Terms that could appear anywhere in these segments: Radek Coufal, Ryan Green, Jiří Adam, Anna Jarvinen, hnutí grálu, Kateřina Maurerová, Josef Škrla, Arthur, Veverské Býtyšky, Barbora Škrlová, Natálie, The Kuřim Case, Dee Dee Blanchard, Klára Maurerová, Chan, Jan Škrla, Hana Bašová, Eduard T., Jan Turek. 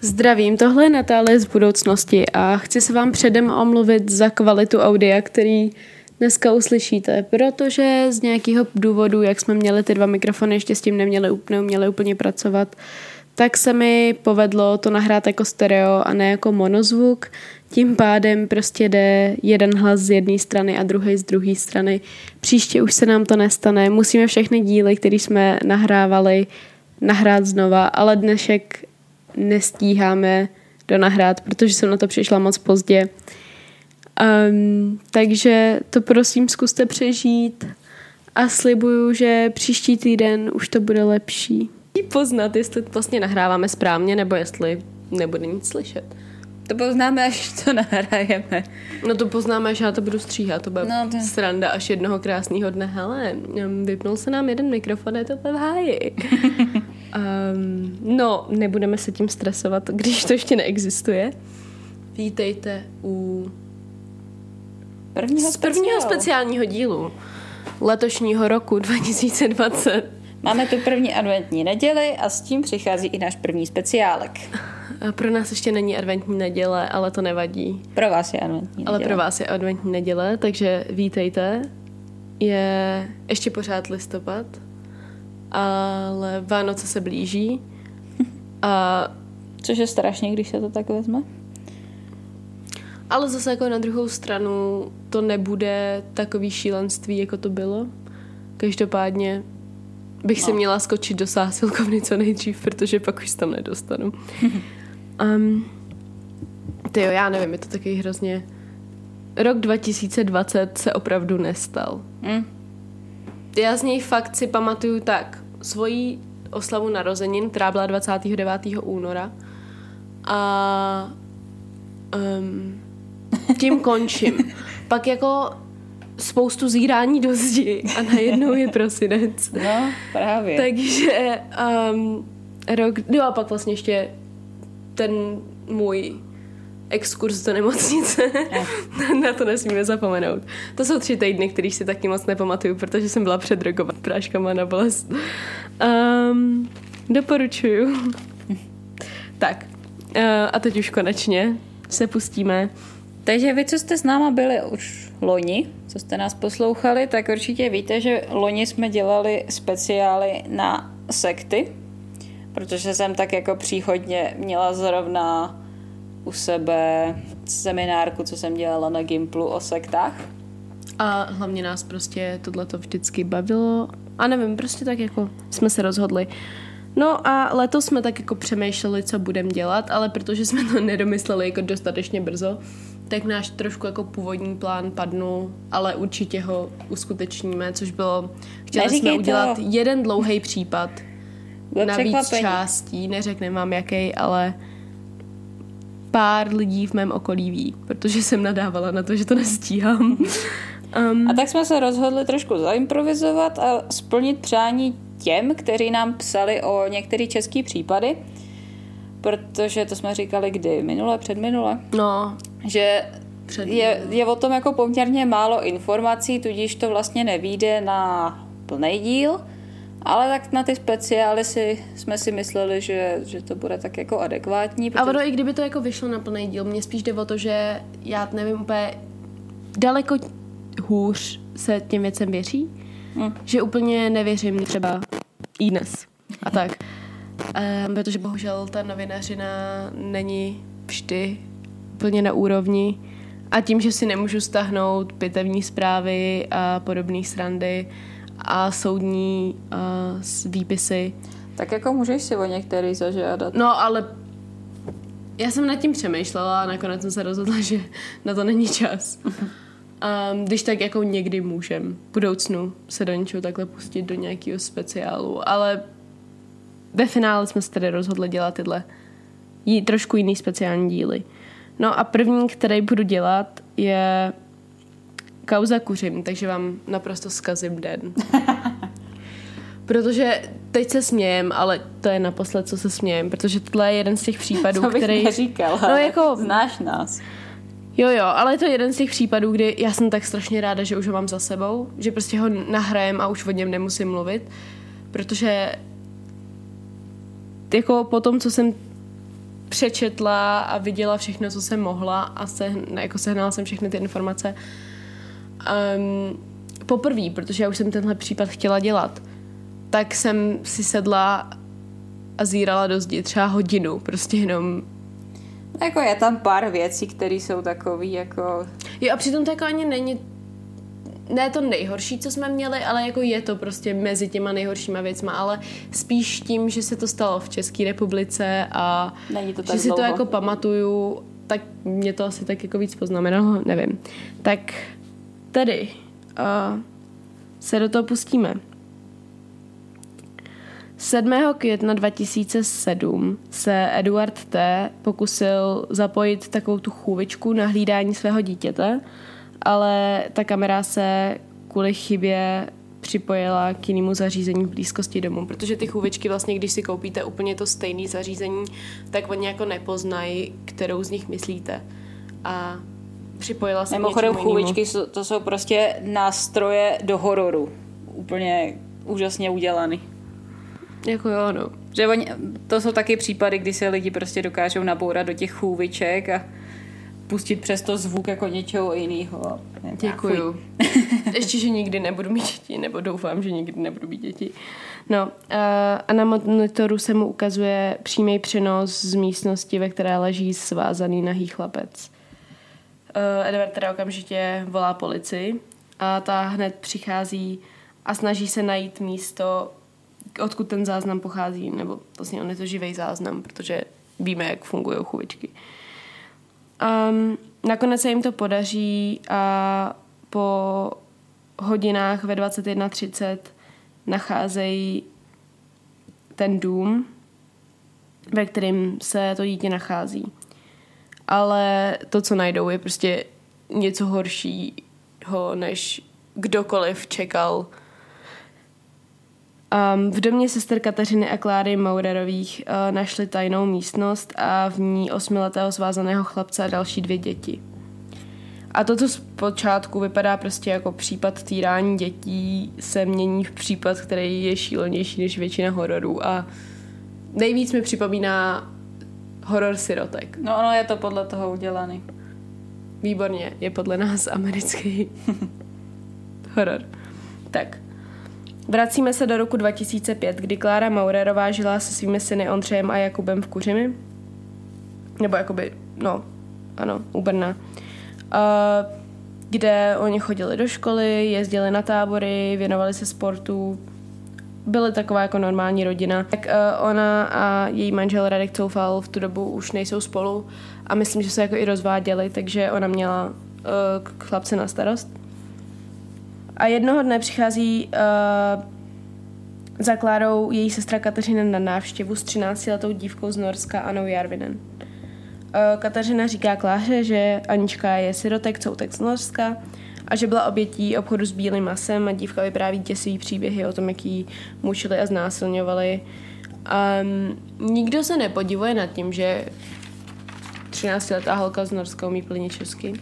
Zdravím, tohle je Natálie z budoucnosti a chci se vám předem omluvit za kvalitu audia, který dneska uslyšíte, protože z nějakého důvodu, jak jsme měli ty dva mikrofony, ještě s tím neuměli úplně pracovat, tak se mi povedlo to nahrát jako stereo a ne jako monozvuk. Tím pádem prostě jde jeden hlas z jedné strany a druhý z druhé strany. Příště už se nám to nestane. Musíme všechny díly, které jsme nahrávali, nahrát znova, ale dnešek nestíháme donahrát, protože jsem na to přišla moc pozdě. Takže to prosím zkuste přežít a slibuju, že příští týden už to bude lepší. Poznat, jestli vlastně nahráváme správně, nebo jestli nebude nic slyšet. To poznáme, až to nahrajeme. No to poznáme, až já to budu stříhat. To bude sranda až jednoho krásného dne. Hele, vypnul se nám jeden mikrofon, je to v háji. No, nebudeme se tím stresovat, když to ještě neexistuje. Vítejte u prvního speciálního dílu letošního roku 2020. Máme tu první adventní neděli a s tím přichází i náš první speciálek. A pro nás ještě není adventní neděle, ale to nevadí. Pro vás je adventní neděle. Ale pro vás je adventní neděle, takže vítejte. Je ještě pořád listopad, ale Vánoce se blíží. A což je strašně, když se to tak vezme. Ale zase jako na druhou stranu to nebude takový šílenství, jako to bylo. Každopádně bych se měla skočit do zásilkovny co nejdřív, protože pak už tam nedostanu. Tyjo, já nevím, je to taky hrozně... Rok 2020 se opravdu nestal. Já z něj fakt si pamatuju tak svoji oslavu narozenin, která byla 29. února a tím končím. Pak jako... spoustu zírání do zdi a najednou je prosinec. No, právě. Takže a pak vlastně ještě ten můj exkurs do nemocnice. Na to nesmíme zapomenout. To jsou 3 týdny, kterých si taky moc nepamatuju, protože jsem byla předrogovat práškama na bolest. Doporučuju. Tak, a teď už konečně se pustíme. Takže vy, co jste s náma byli už loni, co jste nás poslouchali, tak určitě víte, že loni jsme dělali speciály na sekty, protože jsem tak jako příchodně měla zrovna u sebe seminárku, co jsem dělala na Gimplu o sektách. A hlavně nás prostě tohleto vždycky bavilo a nevím, prostě tak jako jsme se rozhodli. No a letos jsme tak jako přemýšleli, co budeme dělat, ale protože jsme to nedomysleli jako dostatečně brzo, tak náš trošku jako původní plán padnul, ale určitě ho uskutečníme, což bylo, chtěli jsme udělat jeden dlouhý případ na víc částí, neřekneme vám jaký, ale pár lidí v mém okolí ví, protože jsem nadávala na to, že to nestíhám. A tak jsme se rozhodli trošku zaimprovizovat a splnit přání těm, kteří nám psali o některé české případy, protože to jsme říkali kdy? Minule, předminule? No. Že je o tom jako poměrně málo informací, tudíž to vlastně nevyjde na plný díl, ale tak na ty speciály jsme si mysleli, že to bude tak jako adekvátní. Protože... A ono, i kdyby to jako vyšlo na plný díl, mně spíš jde o to, že já nevím úplně, daleko hůř se těm věcem věří, že úplně nevěřím třeba i dnes a tak. Protože bohužel ta novinařina není vždy úplně na úrovni a tím, že si nemůžu stáhnout pitevní zprávy a podobné srandy a soudní výpisy. Tak jako můžeš si o některý zažádat. No, ale já jsem nad tím přemýšlela a nakonec jsem se rozhodla, že na to není čas. Když tak jako někdy můžem v budoucnu se do něčeho takhle pustit, do nějakého speciálu, ale ve finále jsme se tedy rozhodli dělat tyhle trošku jiný speciální díly. No a první, který budu dělat, je kauza Kuřim, takže vám naprosto zkazím den. Protože teď se smějem, ale to je naposled, co se smějem, protože tohle je jeden z těch případů, který... To bych neříkala, no, jako... znáš nás. Jo, ale je to jeden z těch případů, kdy já jsem tak strašně ráda, že už ho mám za sebou, že prostě ho nahrajem a už o něm nemusím mluvit, protože jako po tom, co jsem přečetla a viděla všechno, co jsem mohla a sehnala jsem všechny ty informace poprvé, protože já už jsem tenhle případ chtěla dělat. Tak jsem si sedla a zírala do zdi třeba hodinu, prostě jenom. No jako je tam pár věcí, které jsou takový jako... Jo a přitom to jako ani není, ne to nejhorší, co jsme měli, ale jako je to prostě mezi těma nejhoršíma věcma, ale spíš tím, že se to stalo v České republice a že si to jako pamatuju, tak mě to asi tak jako víc poznamenalo, nevím. Tak tady se do toho pustíme. 7. května 2007 se Eduard T. pokusil zapojit takovou tu chůvičku na hlídání svého dítěte, ale ta kamera se kvůli chybě připojila k jinému zařízení v blízkosti domu, protože ty chůvičky vlastně, když si koupíte úplně to stejné zařízení, tak oni jako nepoznají, kterou z nich myslíte. A připojila se k něčemu jinému. Mimochodem chůvičky, to jsou prostě nástroje do hororu. Úplně úžasně udělaný. Jako jo, no. Že oni, to jsou taky případy, kdy se lidi prostě dokážou nabourat do těch chůviček a pustit přes to zvuk jako něčeho jiného. Děkuju. Ještě, že nikdy nebudu mít děti, nebo doufám, že nikdy nebudu mít děti. No, a na monitoru se mu ukazuje přímý přenos z místnosti, ve které leží svázaný nahý chlapec. Edward teda okamžitě volá policii a ta hned přichází a snaží se najít místo, odkud ten záznam pochází, nebo vlastně on je to živej záznam, protože víme, jak fungují chůvičky. Nakonec se jim to podaří a po hodinách ve 21:30 nacházejí ten dům, ve kterém se to dítě nachází. Ale to, co najdou, je prostě něco horšího, než kdokoliv čekal. V domě sester Kateřiny a Kláry Maurerových našli tajnou místnost a v ní 8letého svázaného chlapce a další 2 děti. A to, co zpočátku vypadá prostě jako případ týrání dětí, se mění v případ, který je šílenější než většina hororů a nejvíc mi připomíná horor sirotek. No ono je to podle toho udělaný. Výborně, je podle nás americký horor. Tak. Vracíme se do roku 2005, kdy Klára Maurerová žila se svými syny Ondřejem a Jakubem v Kuřimi. Nebo jakoby, no, ano, u Brna. Kde oni chodili do školy, jezdili na tábory, věnovali se sportu. Byli taková jako normální rodina. Tak ona a její manžel Radek Coufal v tu dobu už nejsou spolu a myslím, že se jako i rozváděli, takže ona měla chlapce na starost. A jednoho dne přichází za Klárou její sestra Kateřina na návštěvu s 13letou dívkou z Norska Annou Jarvinen. Kateřina říká Kláře, že Anička je sirotek, coutek z Norska a že byla obětí obchodu s bílým masem a dívka vypráví děsivý příběhy o tom, jak ji mučili a znásilňovali. Nikdo se nepodivuje nad tím, že 13letá holka z Norska umí plně česky.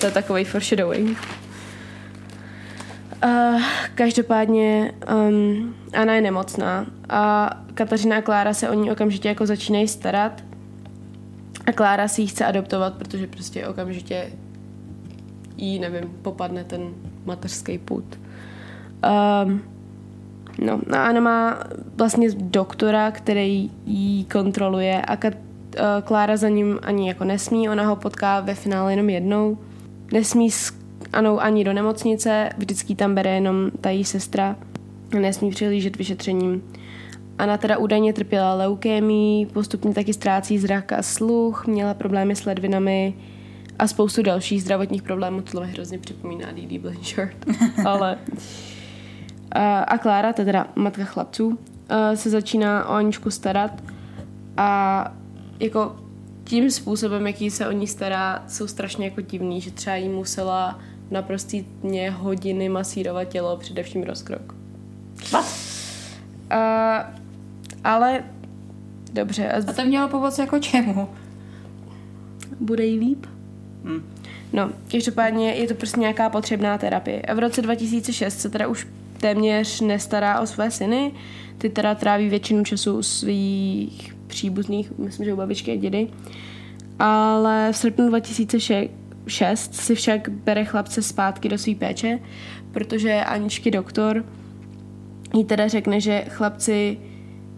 To je takovej foreshadowing. Každopádně Anna je nemocná a Kateřina a Klára se o ní okamžitě jako začínají starat a Klára si ji chce adoptovat, protože prostě okamžitě jí, nevím, popadne ten mateřský pud. No a Anna má vlastně doktora, který ji kontroluje a Klára za ním ani jako nesmí, ona ho potká ve finále jenom jednou. Nesmí s Anou ani do nemocnice, vždycky tam bere jenom ta její sestra. Nesmí přihlížet vyšetřením. Ana teda údajně trpěla leukémií, postupně taky ztrácí zrak a sluch, měla problémy s ledvinami a spoustu dalších zdravotních problémů. To mi hrozně připomíná Dee Dee Blanchard. Ale... A Klára, teda matka chlapců, se začíná o Aničku starat a jako... Tím způsobem, jaký se o ní stará, jsou strašně jako divný, že třeba jí musela naprostý dně hodiny masírovat tělo, především rozkrok. Ale dobře. A to mělo pomoct jako čemu? Bude jí líp? No, každopádně je to prostě nějaká potřebná terapie. A v roce 2006 se teda už téměř nestará o své syny, ty teda tráví většinu času svých příbuzných, myslím, že u babičky a dědy. Ale v srpnu 2006 si však bere chlapce zpátky do své péče, protože Aničky doktor jí teda řekne, že chlapci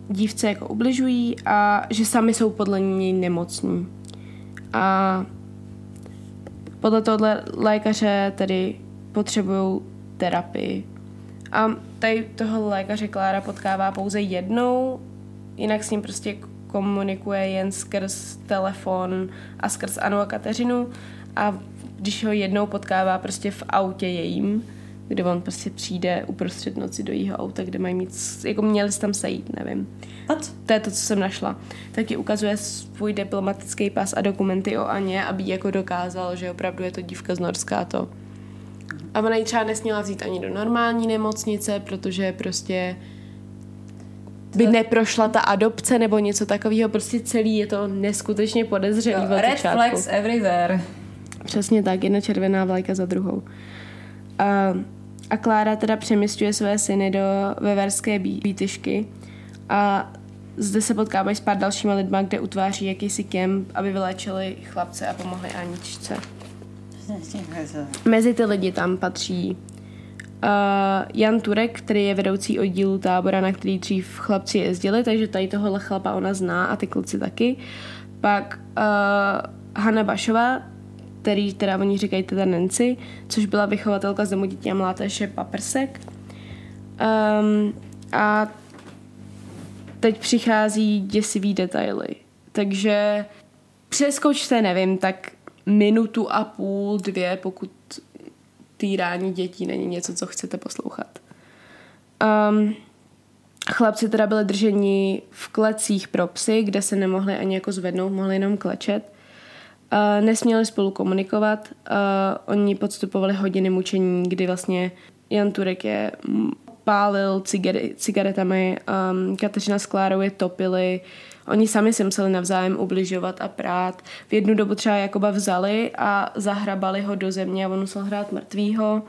dívce jako ubližují a že sami jsou podle ní nemocní. A podle tohohle lékaře tedy potřebují terapii. A tady toho lékaře Klára potkává pouze jednou, jinak s ním prostě komunikuje jen skrz telefon a skrz Anu a Kateřinu, a když ho jednou potkává prostě v autě jejím, kde on prostě přijde uprostřed noci do jeho auta, kde mají mít, jako měli se tam sejít, nevím. To je to, co jsem našla. Taky ukazuje svůj diplomatický pas a dokumenty o Aně, aby jako dokázal, že opravdu je to dívka z Norska a to. A ona ji třeba nesměla vzít ani do normální nemocnice, protože prostě by neprošla ta adopce nebo něco takového. Prostě celý je to neskutečně podezřelý. No, red flags everywhere. Přesně tak, jedna červená vlajka za druhou. A Klára teda přemysťuje své syny do Veverské Býtyšky a zde se potkávají s pár dalšíma lidma, kde utváří jakýsi kemp, aby vyléčili chlapce a pomohli Aničce. Mezi ty lidi tam patří Jan Turek, který je vedoucí oddílu tábora, na který dřív chlapci jezdili, takže tady tohohle chlapa ona zná a ty kluci taky. Pak Hana Bašová, který teda oni říkají teda Nancy, což byla vychovatelka z domu dětí a mládeže Paprsek. A teď přichází děsivý detaily. Takže přeskočte, nevím, tak minutu a půl, dvě, pokud týrání dětí není něco, co chcete poslouchat. Chlapci teda byli drženi v klecích pro psy, kde se nemohli ani jako zvednout, mohli jenom klečet. Nesměli spolu komunikovat, oni podstupovali hodiny mučení, kdy vlastně Jan Turek je pálil cigaretami, Kateřina s Klárou je topili, oni sami se museli navzájem ubližovat a prát. V jednu dobu třeba Jakoba vzali a zahrabali ho do země a on musel hrát mrtvýho.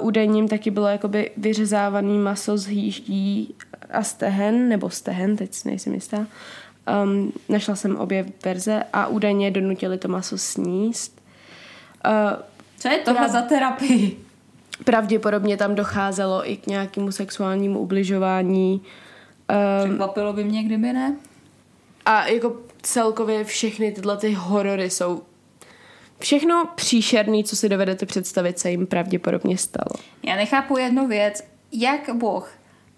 Údajním taky bylo jakoby vyřezávaný maso z hýždí a stehen, nebo stehen, teď nejsem jistá. Našla jsem obě verze a údajně donutili to maso sníst. Co je tohle za terapii? Pravděpodobně tam docházelo i k nějakému sexuálnímu ubližování. Překvapilo by mě, kdyby ne. A jako celkově všechny tyhle ty horory jsou všechno příšerný, co si dovedete představit, se jim pravděpodobně stalo. Já nechápu jednu věc. Jak Bůh,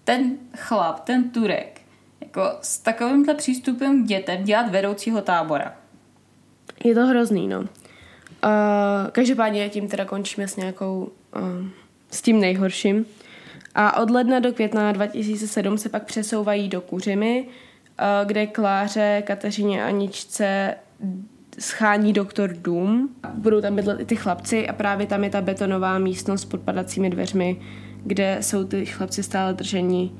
ten chlap, ten Turek, jako s takovýmhle přístupem k dětem dělat vedoucího tábora. Je to hrozný, no. Každopádně tím teda končíme s nějakou s tím nejhorším. A od ledna do května 2007 se pak přesouvají do Kuřimy, kde Kláře, Kateřině a Aničce schání doktor dům. Budou tam bydlet i ty chlapci a právě tam je ta betonová místnost s podpadacími dveřmi, kde jsou ty chlapci stále drženi.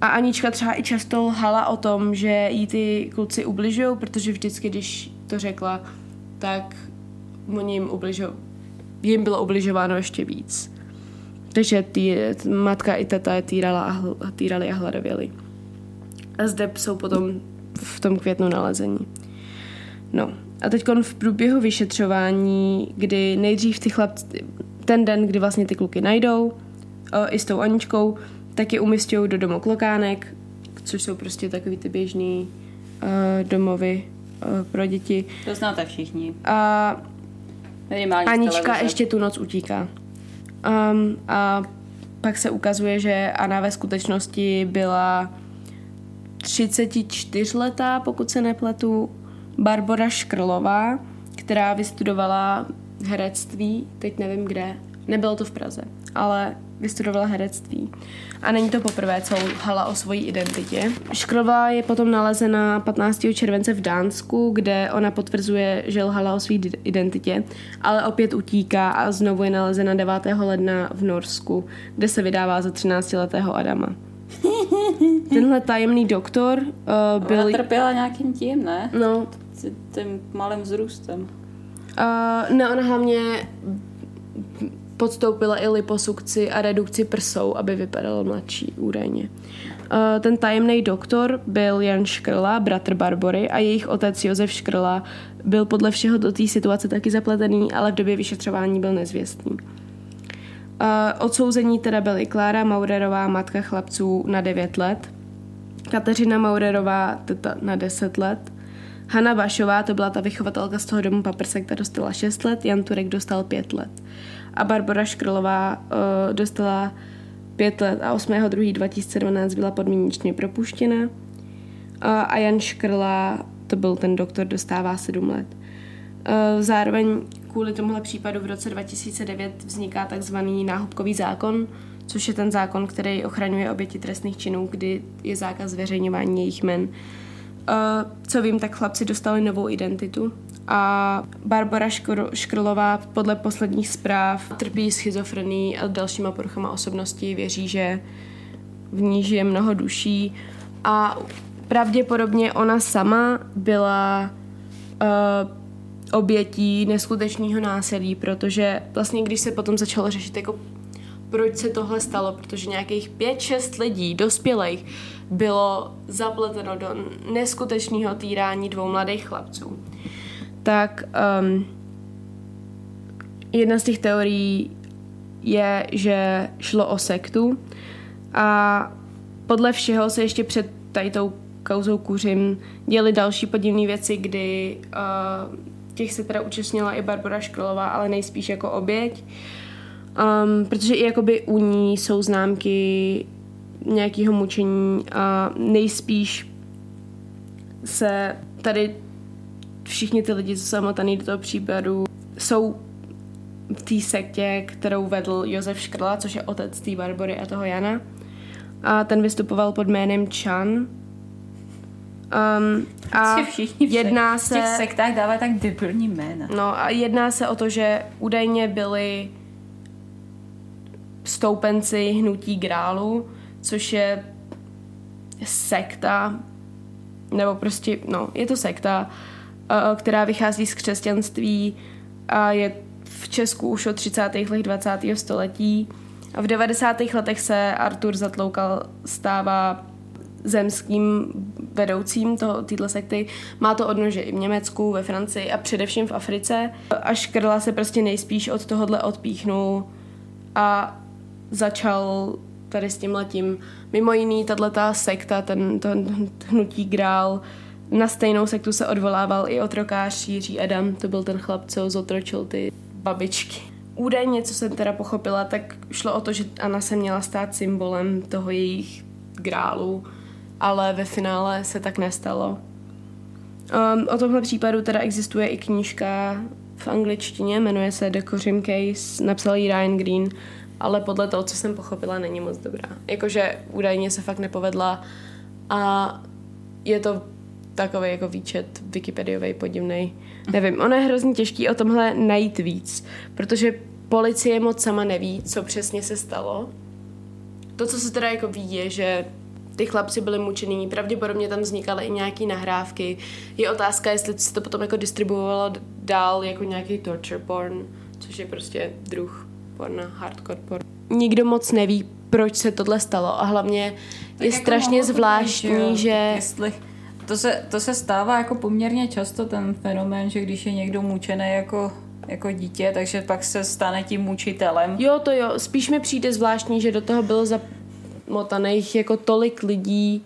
A Anička třeba i často lhala o tom, že jí ty kluci ubližujou, protože vždycky, když to řekla, tak jim bylo ubližováno ještě víc. Takže matka i teta je týrali a hladověli. A zde jsou potom v tom květnu nalezení. No a teď v průběhu vyšetřování, kdy nejdřív ty chlapci, ten den, kdy vlastně ty kluky najdou, i s tou Aničkou, tak je umisťují do domoklokánek, což jsou prostě takový ty běžný domovy pro děti. To znáte všichni. A Anička ještě tu noc utíká. A pak se ukazuje, že Anna ve skutečnosti byla 34letá, pokud se nepletu, Barbora Škrlová, která vystudovala herectví, teď nevím kde, nebylo to v Praze, ale vystudovala herectví. A není to poprvé, co lhala o svojí identitě. Škrlová je potom nalezena 15. července v Dánsku, kde ona potvrzuje, že lhala o své identitě, ale opět utíká a znovu je nalezena 9. ledna v Norsku, kde se vydává za 13-letého Adama. Tenhle tajemný doktor byl... Ona trpěla nějakým tím, ne? No. Tím malým vzrůstem. Ne, ona hlavně... podstoupila i liposukci a redukci prsou, aby vypadala mladší údajně. Ten tajemný doktor byl Jan Škrla, bratr Barbory, a jejich otec Josef Škrla byl podle všeho do té situace taky zapletený, ale v době vyšetřování byl nezvěstný. Odsouzení teda byly Klára Maurerová, matka chlapců, na 9 let, Kateřina Maurerová, teta, na 10 let, Hana Bašová, to byla ta vychovatelka z toho domu paprsek, ta dostala 6 let, Jan Turek dostal 5 let a Barbora Škrlová dostala 5 let a 8.2.2012 byla podmíněčně propuštěna a Jan Škrla, to byl ten doktor, dostává 7 let. Zároveň kvůli tomuhle případu v roce 2009 vzniká takzvaný náhubkový zákon, což je ten zákon, který ochraňuje oběti trestných činů, kdy je zákaz zveřejňování jejich jmen. Co vím, tak chlapci dostali novou identitu a Barbora Škrlová podle posledních zpráv trpí schizofrenií a dalšíma poruchama osobnosti, věří, že v ní žije mnoho duší a pravděpodobně ona sama byla obětí neskutečného násilí, protože vlastně když se potom začalo řešit, jako proč se tohle stalo, protože nějakých 5-6 lidí, dospělých, bylo zapleteno do neskutečného týrání 2 mladých chlapců. Tak jedna z těch teorií je, že šlo o sektu a podle všeho se ještě před tady tou kauzou Kuřim děly další podivné věci, kdy těch se teda účastnila i Barbora Škrlová, ale nejspíš jako oběť, protože i jakoby u ní jsou známky nějakého mučení a nejspíš se tady všichni ty lidi, co jsou zamotaný do toho případu, jsou v té sektě, kterou vedl Josef Škrla, což je otec té Barbory a toho Jana. A ten vystupoval pod jménem Chan. A jedná se... V těch sektách dávají tak debilní jména. No a jedná se o to, že údajně byli stoupenci hnutí grálu, což je sekta, nebo prostě, no, je to sekta, která vychází z křesťanství a je v Česku už od 30. let 20. století. A v 90. letech se Arthur Zatloukal stává zemským vedoucím této sekty. Má to odnože i v Německu, ve Francii a především v Africe. A Škrla se prostě nejspíš od tohohle odpíchnul a začal tady s tímhletím. Mimo jiný, tato sekta, to hnutí grál, na stejnou sektu se odvolával i otrokář Jiří Adam, to byl ten chlap, co zotročil ty babičky. Údajně, co jsem teda pochopila, tak šlo o to, že Anna se měla stát symbolem toho jejich grálu, ale ve finále se tak nestalo. O tomhle případu teda existuje i knížka v angličtině, jmenuje se The Kuřim Case, napsal ji Ryan Green, ale podle toho, co jsem pochopila, není moc dobrá. Jakože údajně se fakt nepovedla a je to takový jako výčet wikipediovej podivnej. Nevím, ono je hrozně těžký o tomhle najít víc, protože policie moc sama neví, co přesně se stalo. To, co se teda jako ví, je, že ty chlapci byli mučený, pravděpodobně tam vznikaly i nějaký nahrávky. Je otázka, jestli se to potom jako distribuovalo dál jako nějaký torture porn, což je prostě druh porna, hardcore porn. Nikdo moc neví, proč se tohle stalo a hlavně tak je jako strašně zvláštní, že... Jestli... To se stává jako poměrně často ten fenomén, že když je někdo mučený jako dítě, takže pak se stane tím mučitelem. Jo, spíš mi přijde zvláštní, že do toho bylo zamotaných jako tolik lidí,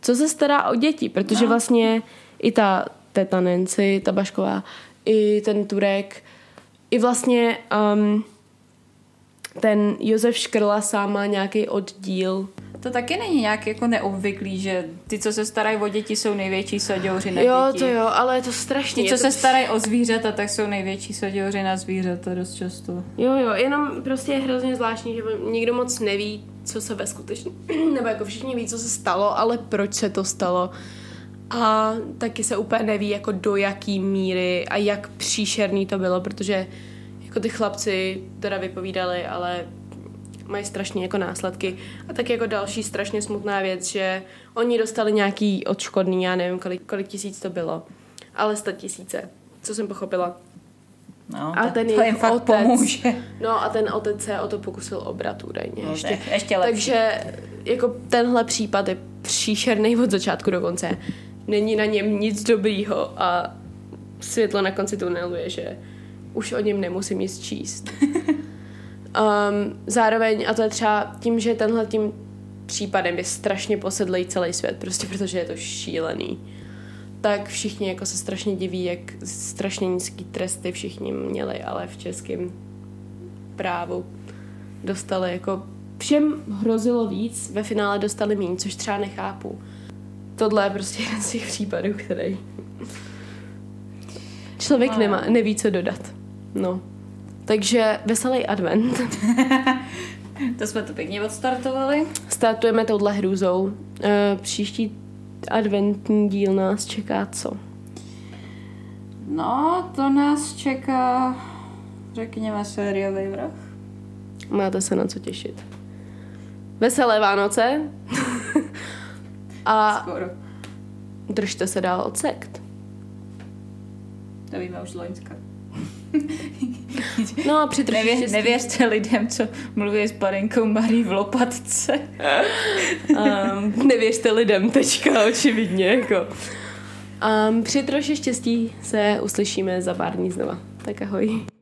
co se stará o děti, protože vlastně i ta teta Nancy, ta Bašková, i ten Turek, i vlastně ten Josef Škrla sám má nějaký oddíl. To taky není nějak jako neobvyklý, že ty, co se starají o děti, jsou největší saděři na děti. Jo, ale je to strašně. Ty, co se starají o zvířata, tak jsou největší saděři na zvířata dost často. Jo, jenom prostě je hrozně zvláštní, že nikdo moc neví, co se ve skutečně, nebo jako všichni ví, co se stalo, ale proč se to stalo. A taky se úplně neví, jako do jaký míry a jak příšerný to bylo, protože jako ty chlapci teda vypovídali, ale mají strašně jako následky. A tak jako další strašně smutná věc, že oni dostali nějaký odškodný, já nevím, kolik tisíc to bylo, ale 100 000, co jsem pochopila. No, a ten to jim fakt otec pomůže. No a ten otec se o to pokusil obrat údajně. No, ještě lepší. Takže jako tenhle případ je příšerný od začátku do konce. Není na něm nic dobrýho a světlo na konci tunelu je, že už o něm nemusím nic číst. Zároveň, a to je třeba tím, že tenhle tím případem je strašně posedlej celý svět, prostě protože je to šílený. Tak všichni jako se strašně diví, jak strašně nízký tresty všichni měli, ale v českém právu dostali jako všem hrozilo víc, ve finále dostali míň, což třeba nechápu. Tohle je prostě jeden z těch případů, který člověk neví, co dodat. No. Takže veselý advent. To jsme to pěkně odstartovali. Startujeme touhle hrůzou. Příští adventní díl nás čeká co? No, to nás čeká, řekněme, sériový vrah. Máte se na co těšit. Veselé Vánoce. A skoro. Držte se dál od sekt. To víme už z loňska. No a nevěřte lidem, co mluví s Parenkou Marí v lopatce. Nevěřte lidem, tečka, očividně. Jako. Při troši štěstí se uslyšíme za pár dní znova. Tak ahoj.